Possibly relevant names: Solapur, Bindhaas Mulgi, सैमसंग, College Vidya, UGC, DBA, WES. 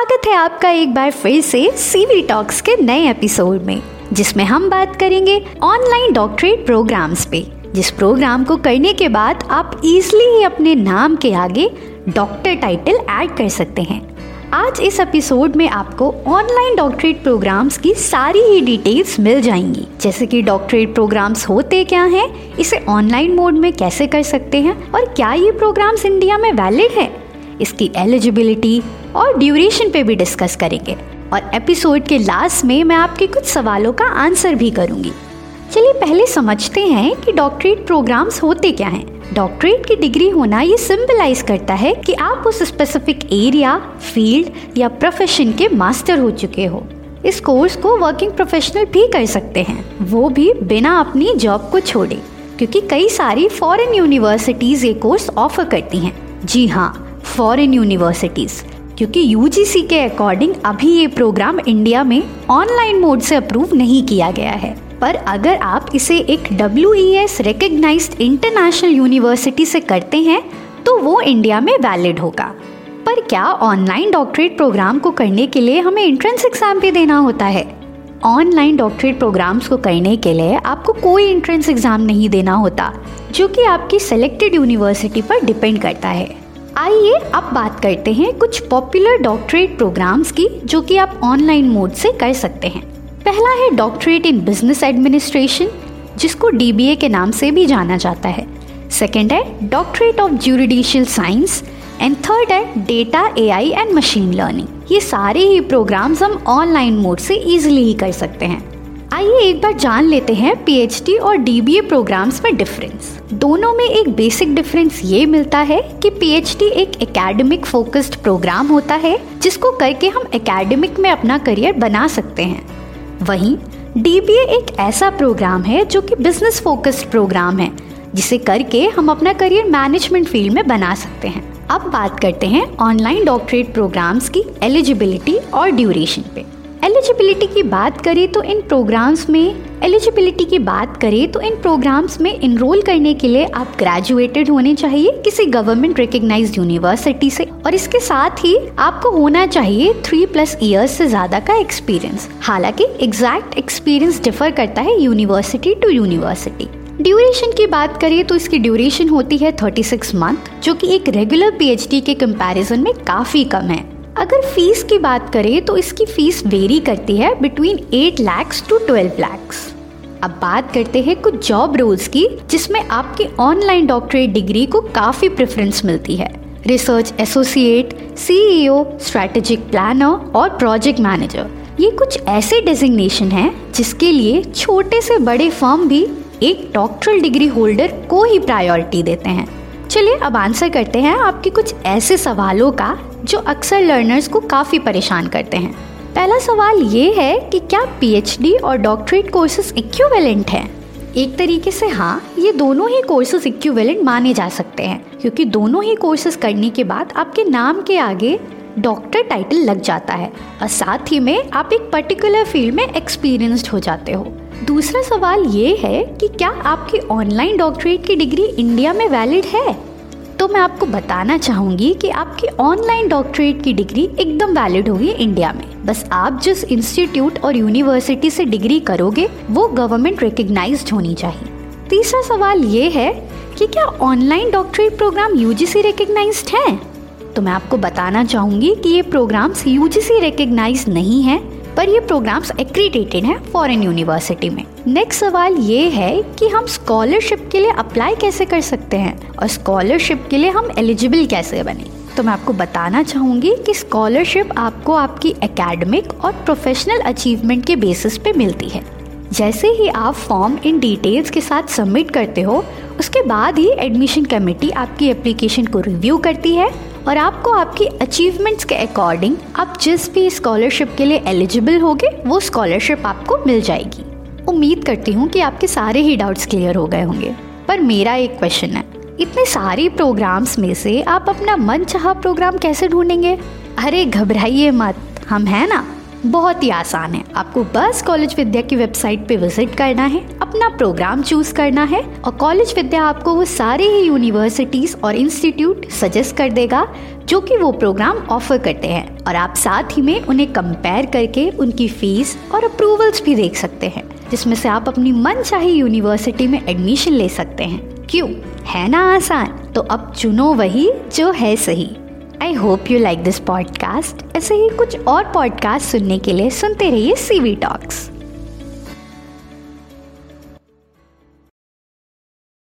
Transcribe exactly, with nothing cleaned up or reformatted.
स्वागत है आपका एक बार फिर से सीवी टॉक्स के नए एपिसोड में, जिसमें हम बात करेंगे ऑनलाइन डॉक्टरेट प्रोग्राम्स पे, जिस प्रोग्राम को करने के बाद आप इजीली ही अपने नाम के आगे डॉक्टर टाइटल ऐड कर सकते हैं। आज इस एपिसोड में आपको ऑनलाइन डॉक्टरेट प्रोग्राम्स की सारी ही डिटेल्स मिल जाएंगी, जैसे कि डॉक्टरेट प्रोग्राम्स होते क्या हैं, इसे ऑनलाइन मोड में कैसे कर सकते हैं और क्या ये प्रोग्राम्स इंडिया में वैलिड है, इसकी एलिजिबिलिटी और ड्यूरेशन पे भी डिस्कस करेंगे। और एपिसोड के लास्ट में मैं आपके कुछ सवालों का आंसर भी करूँगी। चलिए पहले समझते हैं कि डॉक्टरेट प्रोग्राम्स होते क्या हैं। डॉक्टरेट की डिग्री होना ये सिंबलाइज करता है कि आप उस स्पेसिफिक एरिया, फील्ड या प्रोफेशन के मास्टर हो चुके हो। इस कोर्स को वर्किंग प्रोफेशनल भी कर सकते हैं, वो भी बिना अपनी जॉब को छोड़े, क्योंकि कई सारी फॉरेन यूनिवर्सिटीज़ ये कोर्स ऑफर करती हैं। जी हाँ, फॉरेन यूनिवर्सिटीज़, क्योंकि यूजीसी के अकॉर्डिंग अभी ये प्रोग्राम इंडिया में ऑनलाइन मोड से अप्रूव नहीं किया गया है। पर अगर आप इसे एक W E S recognized international university से करते हैं तो वो इंडिया में वैलिड होगा। पर क्या ऑनलाइन डॉक्टरेट प्रोग्राम को करने के लिए हमें एंट्रेंस एग्ज़ाम भी देना होता है? ऑनलाइन डॉक्टरेट प्रोग्राम्स को करने के लिए आपको कोई एंट्रेंस एग्ज़ाम नहीं देना होता, जो कि आपकी सेलेक्टेड यूनिवर्सिटी पर डिपेंड करता है। आइए अब बात करते हैं कुछ पॉपुलर डॉक्टरेट प्रोग्राम्स की, जो कि आप ऑनलाइन मोड से कर सकते हैं। पहला है डॉक्टरेट इन बिजनेस एडमिनिस्ट्रेशन, जिसको डी बी ए के नाम से भी जाना जाता है। सेकेंड है doctorate of juridical science and third है data A I and machine learning. ये सारे ही प्रोग्राम्स हम ऑनलाइन मोड से इजीली ही कर सकते हैं। आइए एक बार जान लेते हैं पी एच डी और डी बी ए प्रोग्राम्स में डिफरेंस। दोनों में एक बेसिक डिफरेंस ये मिलता है कि पी एच डी एक एकेडमिक फोकस्ड प्रोग्राम होता है, जिसको करके हम एकेडमिक में अपना करियर बना सकते हैं। वहीं डी बी ए एक ऐसा प्रोग्राम है जो कि बिजनेस फोकस्ड प्रोग्राम है, जिसे करके हम अपना करियर मैनेजमेंट फील्ड में बना सकते हैं। अब बात करते हैं ऑनलाइन डॉक्टरेट प्रोग्राम्स की एलिजिबिलिटी और ड्यूरेशन पे। एलिजिबिलिटी की बात करें तो इन प्रोग्राम्स में एलिजिबिलिटी की बात करें तो इन प्रोग्राम्स में इनरोल करने के लिए आप ग्रेजुएटेड होने चाहिए किसी गवर्नमेंट रिकग्नाइज्ड यूनिवर्सिटी से, और इसके साथ ही आपको होना चाहिए थ्री प्लस ईयर्स से ज़्यादा का एक्सपीरियंस। हालांकि एग्जैक्ट एक्सपीरियंस डिफर करता है यूनिवर्सिटी टू यूनिवर्सिटी। ड्यूरेशन की बात करें तो इसकी ड्यूरेशन होती है थर्टी सिक्स मंथ, जो कि एक रेगुलर पी एच डी के कंपैरिजन में काफ़ी कम है। अगर फीस की बात करें तो इसकी फीस वेरी करती है between eight lakhs to twelve lakhs. अब बात करते हैं कुछ जॉब रोल्स की, जिसमें आपकी ऑनलाइन डॉक्टरेट डिग्री को काफ़ी प्रेफरेंस मिलती है। Research associate, C E O, strategic planner और प्रोजेक्ट मैनेजर, ये कुछ ऐसे डेजिग्नेशन हैं जिसके लिए छोटे से बड़े फर्म भी एक डॉक्टरल डिग्री होल्डर को ही प्रायोरिटी देते हैं। चलिए अब आंसर करते हैं आपके कुछ ऐसे सवालों का जो अक्सर लर्नर्स को काफ़ी परेशान करते हैं। पहला सवाल ये है कि क्या पी एच डी और डॉक्टरेट कोर्सेज इक्विवेलेंट हैं? एक तरीके से हाँ, ये दोनों ही कोर्सेज इक्विवेलेंट माने जा सकते हैं, क्योंकि दोनों ही कोर्सेज करने के बाद आपके नाम के आगे डॉक्टर टाइटल लग जाता है और साथ ही में आप एक पर्टिकुलर फील्ड में एक्सपीरियंस्ड हो जाते हो। दूसरा सवाल ये है कि क्या आपकी ऑनलाइन डॉक्टरेट की डिग्री इंडिया में वैलिड है? तो मैं आपको बताना चाहूँगी कि आपकी ऑनलाइन डॉक्टरेट की डिग्री एकदम वैलिड होगी इंडिया में। बस आप जिस इंस्टीट्यूट और यूनिवर्सिटी से डिग्री करोगे वो गवर्नमेंट रिकग्नाइज्ड होनी चाहिए। तीसरा सवाल ये है कि क्या online doctorate program U G C recognized है? तो मैं आपको बताना चाहूँगी कि ये programs U G C recognize नहीं है, पर ये प्रोग्राम्स एक्रीडेटेड हैं फॉरेन यूनिवर्सिटी में। नेक्स्ट सवाल ये है कि हम स्कॉलरशिप के लिए अप्लाई कैसे कर सकते हैं और स्कॉलरशिप के लिए हम एलिजिबल कैसे बने? तो मैं आपको बताना चाहूँगी कि स्कॉलरशिप आपको आपकी एकेडमिक और प्रोफेशनल अचीवमेंट के बेसिस पे मिलती है। जैसे ही आप फॉर्म इन डिटेल्स के साथ सबमिट करते हो, उसके बाद ही एडमिशन कमेटी आपकी एप्लीकेशन को रिव्यू करती है और आपको आपकी अचीवमेंट्स के अकॉर्डिंग आप जिस भी स्कॉलरशिप के लिए एलिजिबल होगे वो स्कॉलरशिप आपको मिल जाएगी। उम्मीद करती हूँ कि आपके सारे ही डाउट्स क्लियर हो गए होंगे। पर मेरा एक क्वेश्चन है, इतने सारे प्रोग्राम्स में से आप अपना मनचाहा प्रोग्राम कैसे ढूंढेंगे? अरे घबराइए मत, हम हैं ना। बहुत ही आसान है। आपको बस कॉलेज विद्या की वेबसाइट पे विजिट करना है, अपना प्रोग्राम चूज करना है और कॉलेज विद्या आपको वो सारे ही यूनिवर्सिटीज और इंस्टीट्यूट सजेस्ट कर देगा जो कि वो प्रोग्राम ऑफर करते हैं, और आप साथ ही में उन्हें कंपेयर करके उनकी फीस और अप्रूवल्स भी देख सकते हैं, जिसमें से आप अपनी मनचाही यूनिवर्सिटी में एडमिशन ले सकते हैं। क्यों है ना आसान? तो अब चुनो वही जो है सही। I hope you like this podcast. ऐसे ही कुछ और पॉडकास्ट सुनने के लिए सुनते रहिए सीवी टॉक्स।